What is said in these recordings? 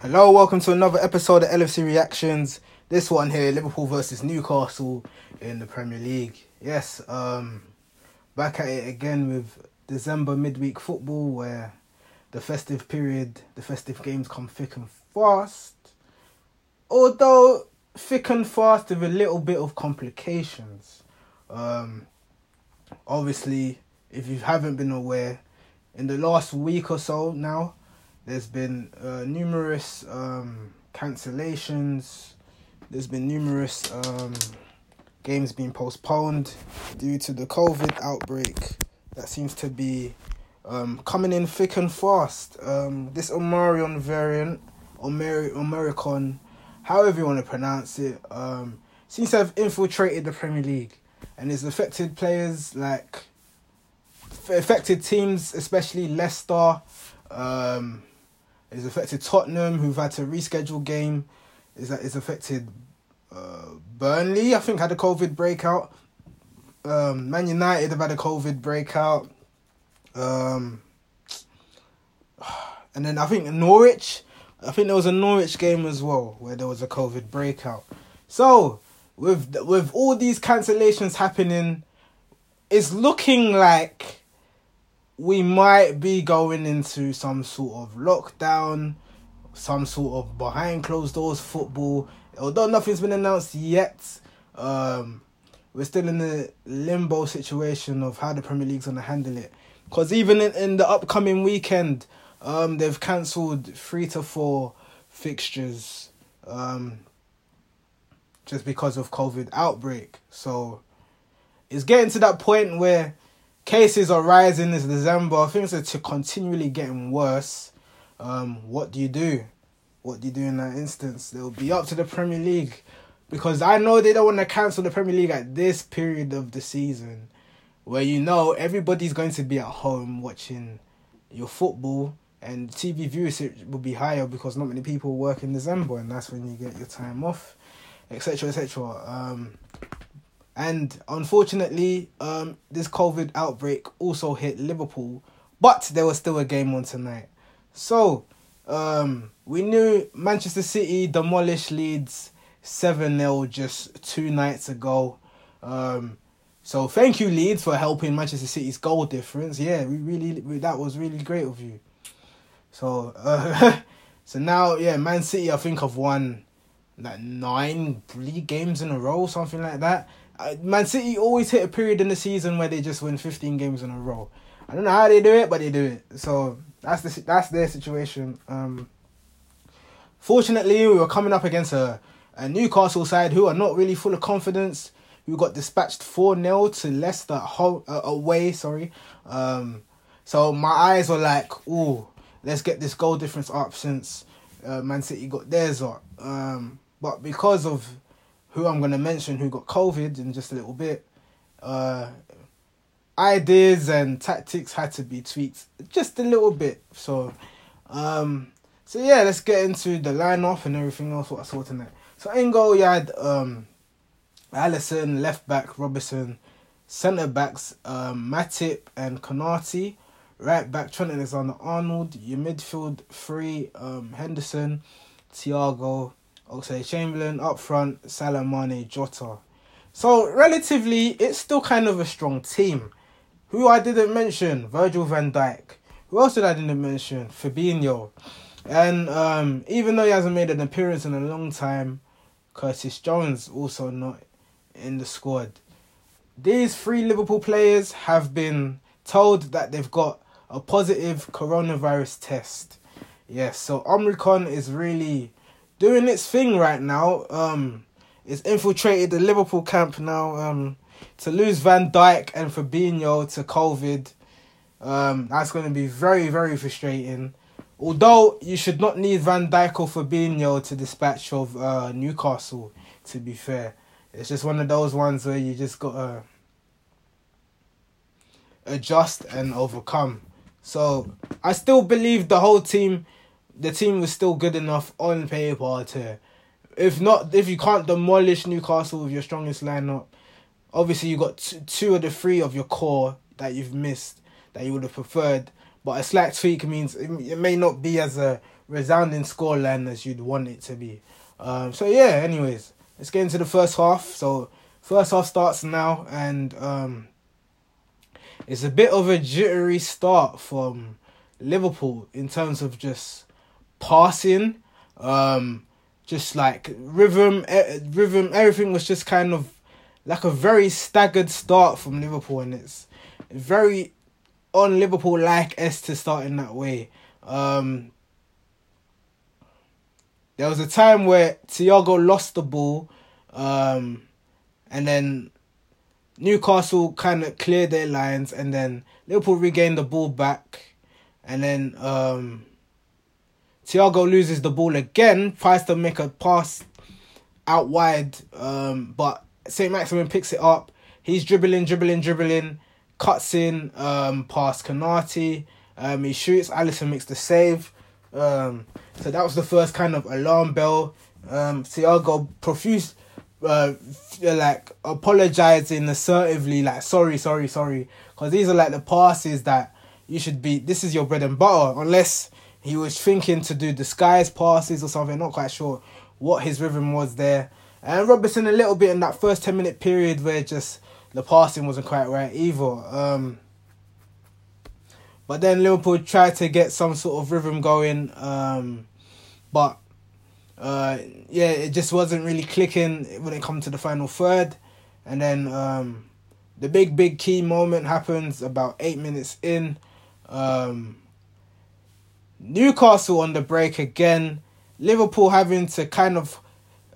Hello, welcome to another episode of LFC Reactions. This one here, Liverpool versus Newcastle in the Premier League. Yes, back at it again with December midweek football, where the festive period, the festive games come thick and fast. Although thick and fast with a little bit of complications. Obviously, if you haven't been aware, in the last week or so now, there's been numerous cancellations. There's been numerous games being postponed due to the COVID outbreak that seems to be coming in thick and fast. This Omicron variant, Omicron, however you want to pronounce it, seems to have infiltrated the Premier League and has affected players like affected teams, especially Leicester. It's affected Tottenham, who've had to reschedule game. It's affected Burnley, I think, had a COVID breakout. Man United have had a COVID breakout. And then I think Norwich. I think there was a Norwich game as well where there was a COVID breakout. So, with all these cancellations happening, it's looking like we might be going into some sort of lockdown, some sort of behind closed doors football. Although nothing's been announced yet, we're still in the limbo situation of how the Premier League's going to handle it. Because even in the upcoming weekend, they've cancelled 3 to 4 fixtures just because of COVID outbreak. So it's getting to that point where cases are rising this December. Things are continually getting worse. What do you do? What do you do in that instance? It'll be up to the Premier League, because I know they don't want to cancel the Premier League at this period of the season, where you know everybody's going to be at home watching your football, and TV viewership will be higher because not many people work in December, and that's when you get your time off, etc., etc. And unfortunately, this COVID outbreak also hit Liverpool, but there was still a game on tonight. So, we knew Manchester City demolished Leeds 7-0 just 2 nights ago. So thank you, Leeds, for helping Manchester City's goal difference. Yeah, that was really great of you. So, so now, yeah, Man City, I think, have won like 9 league games in a row, something like that. Man City always hit a period in the season where they just win 15 games in a row. I don't know how they do it, but they do it. So that's their situation. Fortunately, we were coming up against a Newcastle side who are not really full of confidence. We got dispatched 4-0 to Leicester away. So my eyes were like, ooh, let's get this goal difference up since Man City got theirs up. But because of who I'm going to mention who got COVID in just a little bit, ideas and tactics had to be tweaked just a little bit. So yeah, let's get into the line-off and everything else what I saw tonight. So in goal, you had Alisson, left-back, Robertson, centre-backs, Matip and Konate, right-back, Trent Alexander-Arnold, your midfield three, Henderson, Thiago, Oxlade-Chamberlain, up front, Salah, Mane, Jota. So, relatively, it's still kind of a strong team. Who I didn't mention, Virgil van Dijk. Who else did I didn't mention? Fabinho. And even though he hasn't made an appearance in a long time, Curtis Jones also not in the squad. These 3 Liverpool players have been told that they've got a positive coronavirus test. Yes, so Omicron is really doing its thing right now. It's infiltrated the Liverpool camp now. To lose Van Dijk and Fabinho to COVID, that's going to be very, very frustrating. Although you should not need Van Dijk or Fabinho to dispatch of Newcastle, to be fair. It's just one of those ones where you just got to adjust and overcome. So I still believe the whole team, the team was still good enough on paper to, if you can't demolish Newcastle with your strongest lineup, obviously you got 2 of the 3 of your core that you've missed, that you would have preferred. But a slight tweak means it may not be as a resounding scoreline as you'd want it to be. Anyways, let's get into the first half. So, first half starts now, and it's a bit of a jittery start from Liverpool in terms of just passing, just like rhythm. Everything was just kind of like a very staggered start from Liverpool, and it's very on Liverpool-like to start in that way. There was a time where Thiago lost the ball, and then Newcastle kind of cleared their lines, and then Liverpool regained the ball back, and then Thiago loses the ball again, tries to make a pass out wide, but St. Maximin picks it up. He's dribbling, cuts in past Konate. He shoots. Alisson makes the save. So that was the first kind of alarm bell. Thiago profuse, apologising assertively, like, sorry. Because these are, like, the passes that you should be... This is your bread and butter. Unless he was thinking to do disguise passes or something. Not quite sure what his rhythm was there. And Robertson a little bit in that first 10-minute period where just the passing wasn't quite right either. But then Liverpool tried to get some sort of rhythm going. It just wasn't really clicking when it comes to the final third. And then the big key moment happens about 8 minutes in. Newcastle on the break again. Liverpool having to kind of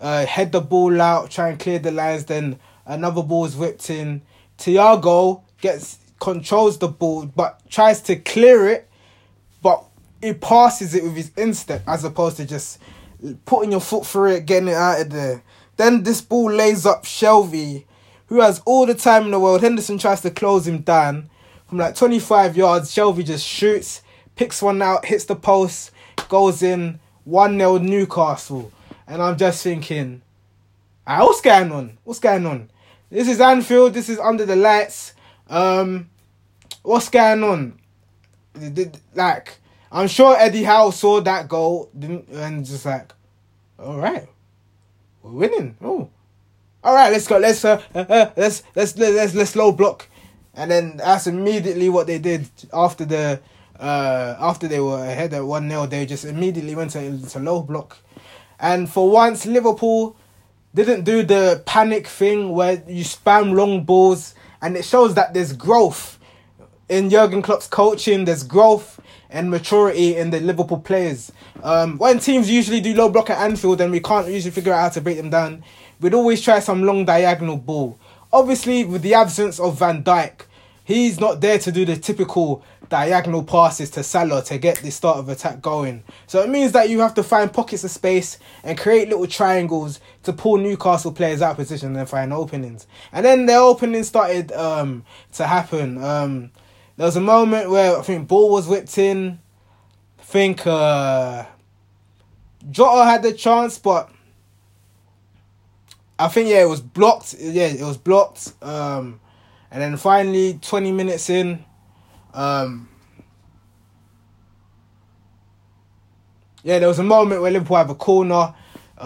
head the ball out, try and clear the lines. Then another ball is whipped in. Thiago controls the ball, but tries to clear it. But he passes it with his instep, as opposed to just putting your foot through it, getting it out of there. Then this ball lays up Shelvey, who has all the time in the world. Henderson tries to close him down from like 25 yards. Shelvey just shoots, picks one out, hits the post, goes in. 1-0 Newcastle. And I'm just thinking, what's going on? This is Anfield. This is under the lights. What's going on? Like, I'm sure Eddie Howe saw that goal and just like, all right, we're winning. Oh, all right, let's go. Let's low block. And then that's immediately what they did after the after they were ahead at 1-0. They just immediately went to low block. And for once, Liverpool didn't do the panic thing where you spam long balls. And it shows that there's growth in Jurgen Klopp's coaching. There's growth and maturity in the Liverpool players. When teams usually do low block at Anfield and we can't usually figure out how to break them down, we'd always try some long diagonal ball. Obviously, with the absence of Van Dijk, he's not there to do the typical diagonal passes to Salah to get the start of attack going. So it means that you have to find pockets of space and create little triangles to pull Newcastle players out of position and find openings. And then their openings started to happen. There was a moment where I think ball was whipped in. I think Jota had the chance, but I think it was blocked. And then finally, 20 minutes in, there was a moment where Liverpool have a corner,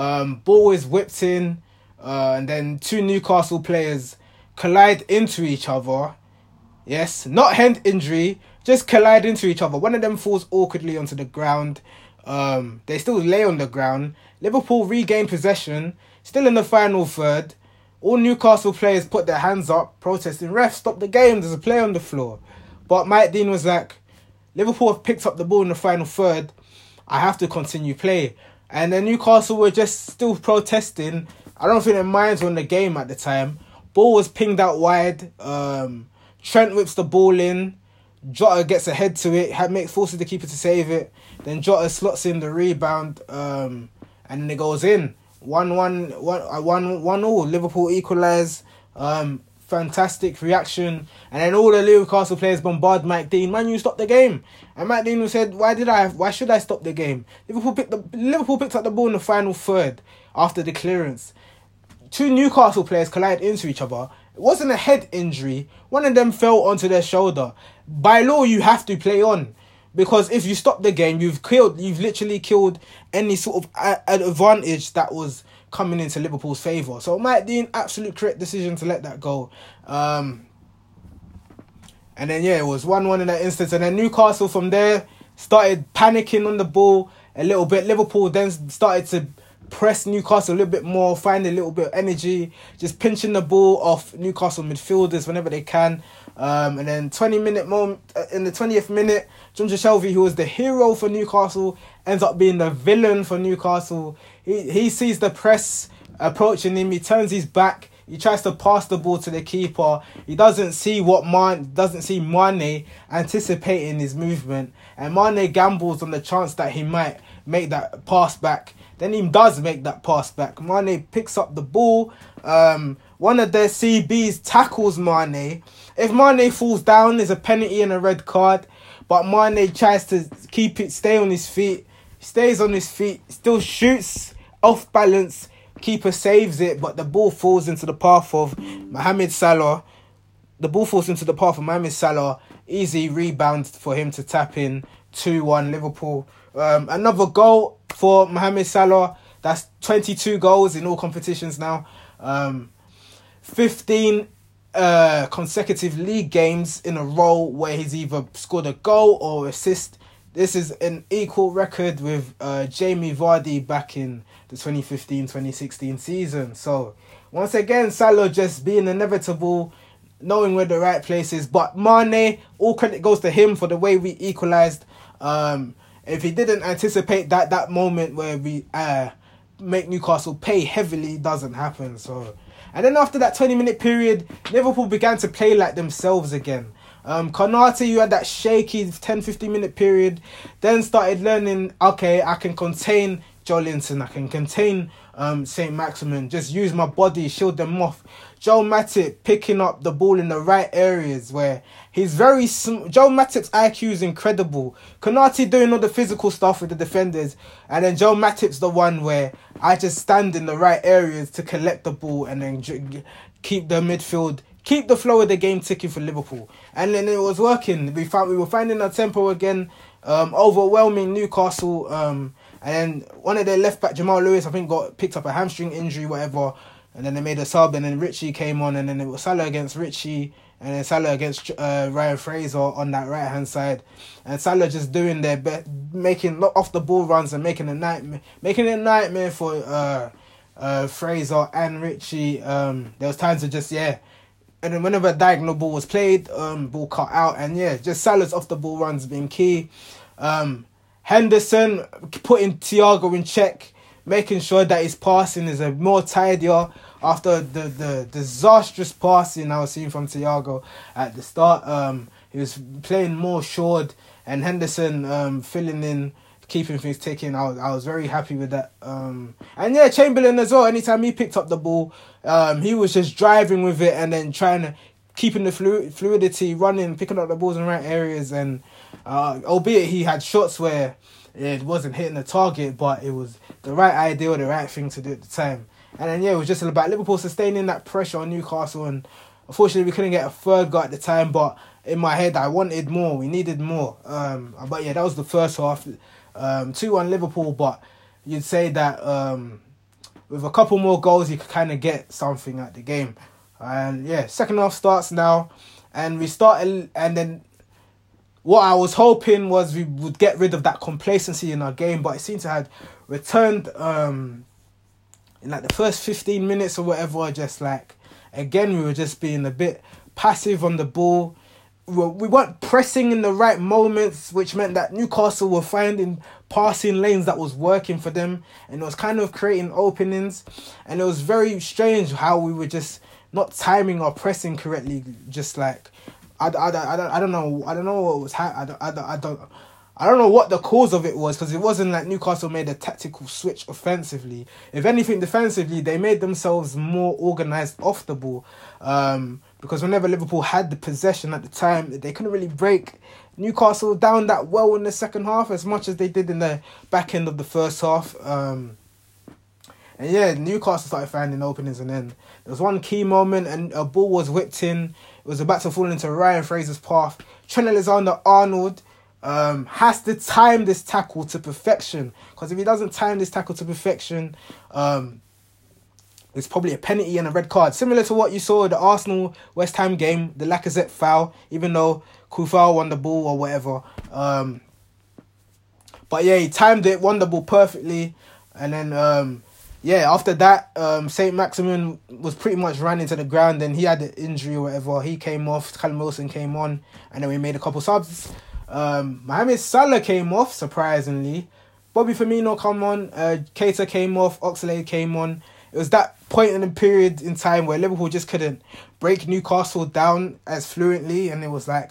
ball is whipped in, and then two Newcastle players collide into each other. Yes, not hand injury, just collide into each other. One of them falls awkwardly onto the ground. They still lay on the ground. Liverpool regain possession, still in the final third. All Newcastle players put their hands up, protesting, ref, stop the game, there's a player on the floor. But Mike Dean was like, Liverpool have picked up the ball in the final third. I have to continue play. And then Newcastle were just still protesting. I don't think their minds were on the game at the time. Ball was pinged out wide. Trent whips the ball in. Jota gets ahead to it. Forces the keeper to save it. Then Jota slots in the rebound. And then it goes in. 1-1 Liverpool equalise. Fantastic reaction. And then all the Newcastle players bombard Mike Dean. Man, you stopped the game. And Mike Dean said, why should I stop the game? Liverpool picked up the ball in the final third after the clearance. Two Newcastle players collided into each other. It wasn't a head injury. One of them fell onto their shoulder. By law, you have to play on. Because if you stop the game, you've literally killed any sort of advantage that was coming into Liverpool's favour. So Mike Dean, absolute correct decision to let that go. And then it was 1-1 in that instance. And then Newcastle from there started panicking on the ball a little bit. Liverpool then started to press Newcastle a little bit more, find a little bit of energy, just pinching the ball off Newcastle midfielders whenever they can. And then in the 20th minute, Jonjo Shelvey, who was the hero for Newcastle, ends up being the villain for Newcastle. He sees the press approaching him. He turns his back. He tries to pass the ball to the keeper. He doesn't see Mane anticipating his movement. And Mane gambles on the chance that he might make that pass back. Then he does make that pass back. Mane picks up the ball. One of their CBs tackles Mane. If Mane falls down, there's a penalty and a red card. But Mane tries to stay on his feet. Stays on his feet, still shoots off balance. Keeper saves it, but the ball falls into the path of Mohamed Salah. Easy rebound for him to tap in. 2-1 Liverpool. Another goal for Mohamed Salah. That's 22 goals in all competitions now. 15 consecutive league games in a row where he's either scored a goal or assist. This is an equal record with Jamie Vardy back in the 2015-2016 season. So, once again, Salah just being inevitable, knowing where the right place is. But Mane, all credit goes to him for the way we equalised. If he didn't anticipate that moment where we make Newcastle pay heavily, doesn't happen. So, and then after that 20-minute period, Liverpool began to play like themselves again. Konate, you had that shaky 10-15 minute period, then started learning, okay, I can contain Joelinton, I can contain St. Maximin, just use my body, shield them off. Joe Matip picking up the ball in the right areas where he's Joe Matip's IQ is incredible. Konate doing all the physical stuff with the defenders, and then Joe Matip's the one where I just stand in the right areas to collect the ball and then keep the midfield. Keep the flow of the game ticking for Liverpool. And then it was working. We were finding our tempo again, overwhelming Newcastle. And then one of their left-back, Jamal Lewis, I think got picked up a hamstring injury, whatever. And then they made a sub, and then Richie came on. And then it was Salah against Richie. And then Salah against Ryan Fraser on that right-hand side. And Salah just doing their best, making off-the-ball runs and making a nightmare for Fraser and Richie. There was times to just, And then whenever a diagonal ball was played, ball cut out. And just Salah's off the ball runs being key. Henderson putting Thiago in check, making sure that his passing is a more tidier after the disastrous passing I was seeing from Thiago at the start. He was playing more short, and Henderson filling in, keeping things ticking. I was very happy with that. And Chamberlain as well. Anytime he picked up the ball, he was just driving with it and then trying to keeping the fluidity, running, picking up the balls in the right areas. And albeit he had shots where it wasn't hitting the target, but it was the right idea or the right thing to do at the time. And then it was just about Liverpool sustaining that pressure on Newcastle. And unfortunately, we couldn't get a third goal at the time. But in my head, I wanted more. We needed more. But that was the first half. 2-1 Liverpool, but you'd say that with a couple more goals, you could kind of get something at the game. And second half starts now, and we started. And then what I was hoping was we would get rid of that complacency in our game, but it seemed to have returned in like the first 15 minutes or whatever. Just like again, we were just being a bit passive on the ball. We weren't pressing in the right moments, which meant that Newcastle were finding passing lanes that was working for them, and it was kind of creating openings. And it was very strange how we were just not timing or pressing correctly. Just like I don't know what the cause of it was, because it wasn't like Newcastle made a tactical switch offensively. If anything, defensively, they made themselves more organised off the ball. Because whenever Liverpool had the possession at the time, they couldn't really break Newcastle down that well in the second half as much as they did in the back end of the first half. Newcastle started finding openings, and then there was one key moment and a ball was whipped in. It was about to fall into Ryan Fraser's path. Trent Alexander-Arnold has to time this tackle to perfection. Because if he doesn't time this tackle to perfection, it's probably a penalty and a red card. Similar to what you saw in the Arsenal-West Ham game, the Lacazette foul, even though Koufal won the ball or whatever. But yeah, he timed it, won the ball perfectly. And then, yeah, after that, St. Maximin was pretty much ran into the ground and he had an injury or whatever. He came off, Callum Wilson came on, and then we made a couple subs. Mohamed Salah came off, surprisingly. Bobby Firmino come on, Keita came off, Oxlade came on. It was that point in the period in time where Liverpool just couldn't break Newcastle down as fluently, and it was like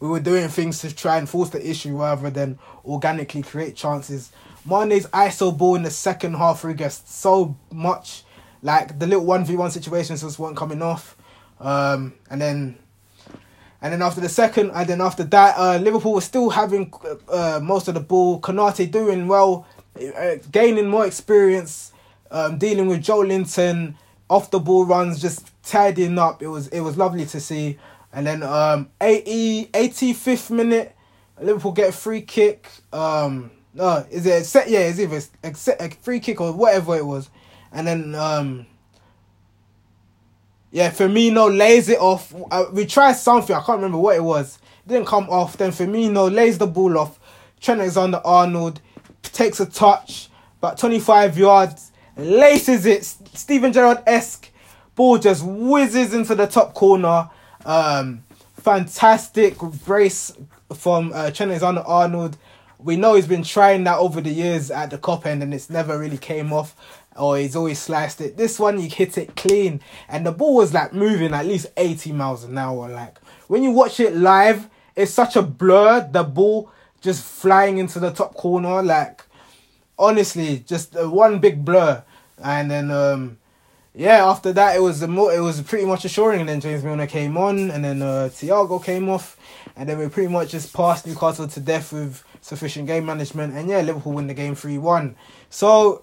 we were doing things to try and force the issue rather than organically create chances. Mane's ISO ball in the second half regressed so much. Like, the little 1v1 situations just weren't coming off. And then after that, Liverpool was still having most of the ball. Konate doing well, gaining more experience, dealing with Joelinton, off the ball runs, just tidying up. It was lovely to see. And then 85th minute, Liverpool get a free kick. It's either a free kick or whatever it was. And then Firmino lays it off. We tried something, I can't remember what it was. It didn't come off. Then Firmino lays the ball off. Trent Alexander-Arnold takes a touch, about 25 yards, laces it. Steven Gerrard-esque ball just whizzes into the top corner. Fantastic brace from Trent Alexander-Arnold. We know he's been trying that over the years at the Kop end and it's never really came off, or he's always sliced it. This one, he hit it clean and the ball was like moving at least 80 miles an hour. Like, when you watch it live, it's such a blur, the ball just flying into the top corner. Like, honestly, just one big blur. And then after that, it was pretty much assuring. And then James Milner came on, and then Thiago came off, and then we pretty much just passed Newcastle to death with sufficient game management. And yeah, Liverpool win the game 3-1. So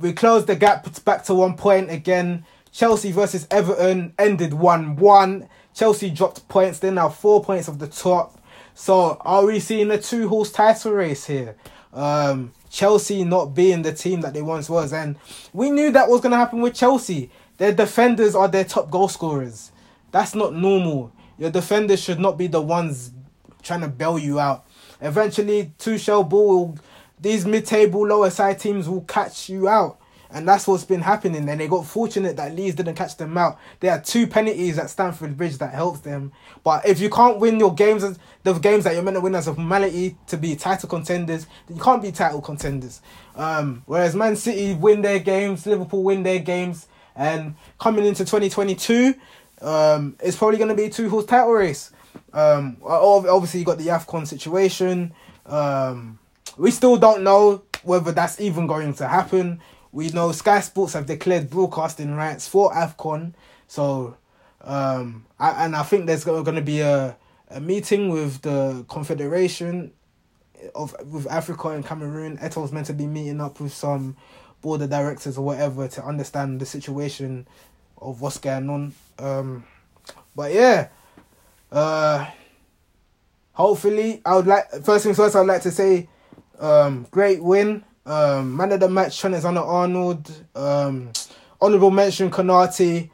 we closed the gap back to 1 point again. Chelsea versus Everton ended 1-1. Chelsea dropped points. They're now 4 points off the top. So are we seeing a two-horse title race here? Chelsea not being the team that they once was. And we knew that was going to happen with Chelsea. Their defenders are their top goal scorers. That's not normal. Your defenders should not be the ones trying to bail you out. Eventually, Tuchel ball, these mid-table, lower-side teams will catch you out. And that's what's been happening. And they got fortunate that Leeds didn't catch them out. They had 2 penalties at Stamford Bridge that helped them. But if you can't win your games, the games that you're meant to win as a formality to be title contenders, you can't be title contenders. Whereas Man City win their games, Liverpool win their games. And coming into 2022, it's probably going to be a two-horse title race. Obviously, you got the AFCON situation. We still don't know whether that's even going to happen. We know Sky Sports have declared broadcasting rights for AFCON. So, I think there's going to be a meeting with the Confederation with Africa and Cameroon. Eto'o's meant to be meeting up with some board of directors or whatever to understand the situation of what's going on. Hopefully, first things first, I'd like to say, great win. Man of the match, Trent Alexander-Arnold. Honourable mention, Konate.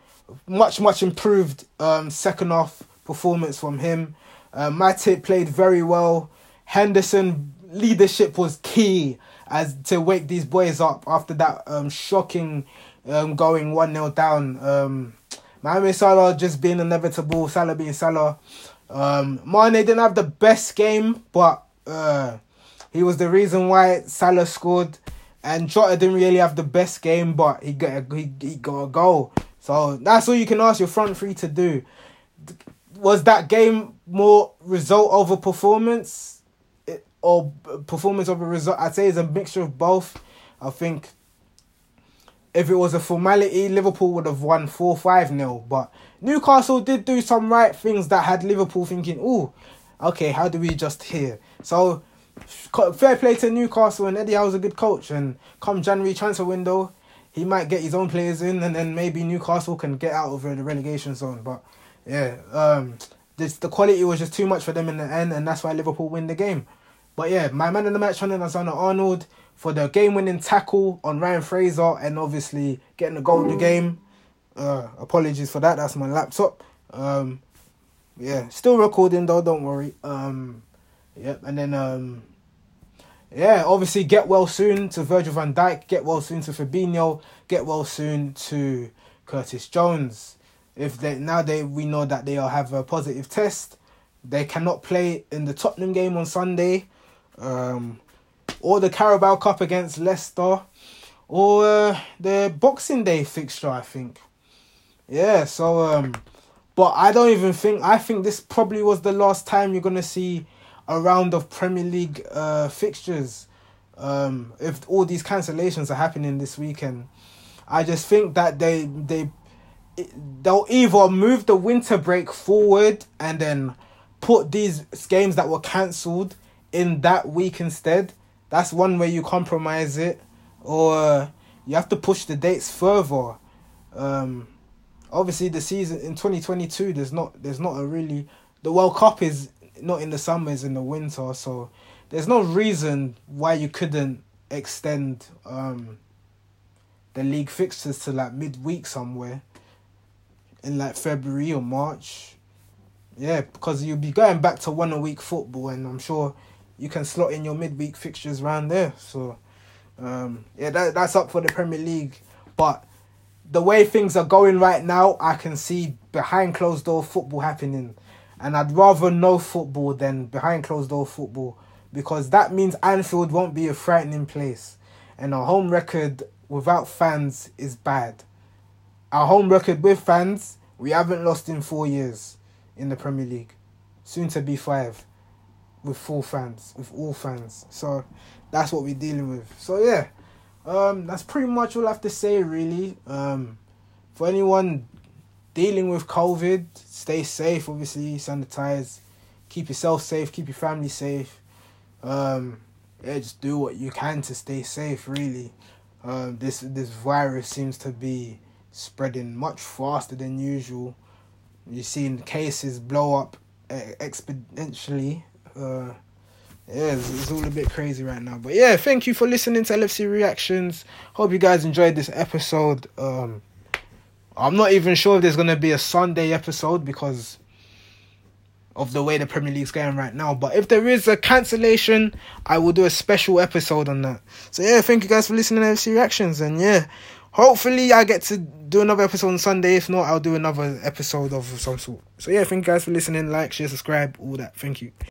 Much improved second half performance from him. Matip played very well. Henderson, leadership was key as to wake these boys up after that shocking going 1-0 down. Mohamed Salah just being inevitable. Salah being Salah. Mane didn't have the best game, but he was the reason why Salah scored. And Jota didn't really have the best game, but he got a goal. So that's all you can ask your front three to do. Was that game more result over performance? Or performance over result? I'd say it's a mixture of both. I think if it was a formality, Liverpool would have won 4-5-0. But Newcastle did do some right things that had Liverpool thinking, ooh, okay, how do we adjust here? So fair play to Newcastle, and Eddie Howe's a good coach, and come January transfer window he might get his own players in, and then maybe Newcastle can get out of the relegation zone. But yeah, the quality was just too much for them in the end, and that's why Liverpool win the game. But yeah, my man of the match, Trent Alexander-Arnold, for the game-winning tackle on Ryan Fraser and obviously getting the goal of the game. Apologies for that. That's my laptop. Yeah, still recording though. Don't worry. Yep. And then yeah, obviously get well soon to Virgil van Dijk. Get well soon to Fabinho. Get well soon to Curtis Jones. If they we know that they all have a positive test. They cannot play in the Tottenham game on Sunday, or the Carabao Cup against Leicester, or the Boxing Day fixture, I think. Yeah, so but I don't even think... I think this probably was the last time you're going to see a round of Premier League fixtures, if all these cancellations are happening this weekend. I just think that they'll either move the winter break forward and then put these games that were cancelled in that week instead. That's one way you compromise it. Or you have to push the dates further. Obviously, the season in 2022, there's not a really... The World Cup is not in the summer, it's in the winter. So there's no reason why you couldn't extend the league fixtures to like midweek somewhere in like February or March. Yeah, because you'll be going back to 1 a week football, and I'm sure you can slot in your midweek fixtures around there. So yeah, that's up for the Premier League. But the way things are going right now, I can see behind closed door football happening. And I'd rather no football than behind closed door football, because that means Anfield won't be a frightening place. And our home record without fans is bad. Our home record with fans, we haven't lost in 4 years in the Premier League. Soon to be 5 with full fans, with all fans. So that's what we're dealing with. So yeah, that's pretty much all I have to say really. For anyone dealing with COVID, stay safe, obviously, sanitize, keep yourself safe, keep your family safe. Yeah, just do what you can to stay safe really. This virus seems to be spreading much faster than usual. You've seen cases blow up exponentially. Yeah, it's all a bit crazy right now. But yeah, thank you for listening to LFC Reactions. Hope you guys enjoyed this episode. I'm not even sure if there's going to be a Sunday episode because of the way the Premier League's going right now. But if there is a cancellation, I will do a special episode on that. So yeah, thank you guys for listening to LFC Reactions. And yeah, hopefully I get to do another episode on Sunday. If not, I'll do another episode of some sort. So yeah, thank you guys for listening. Like, share, subscribe, all that. Thank you.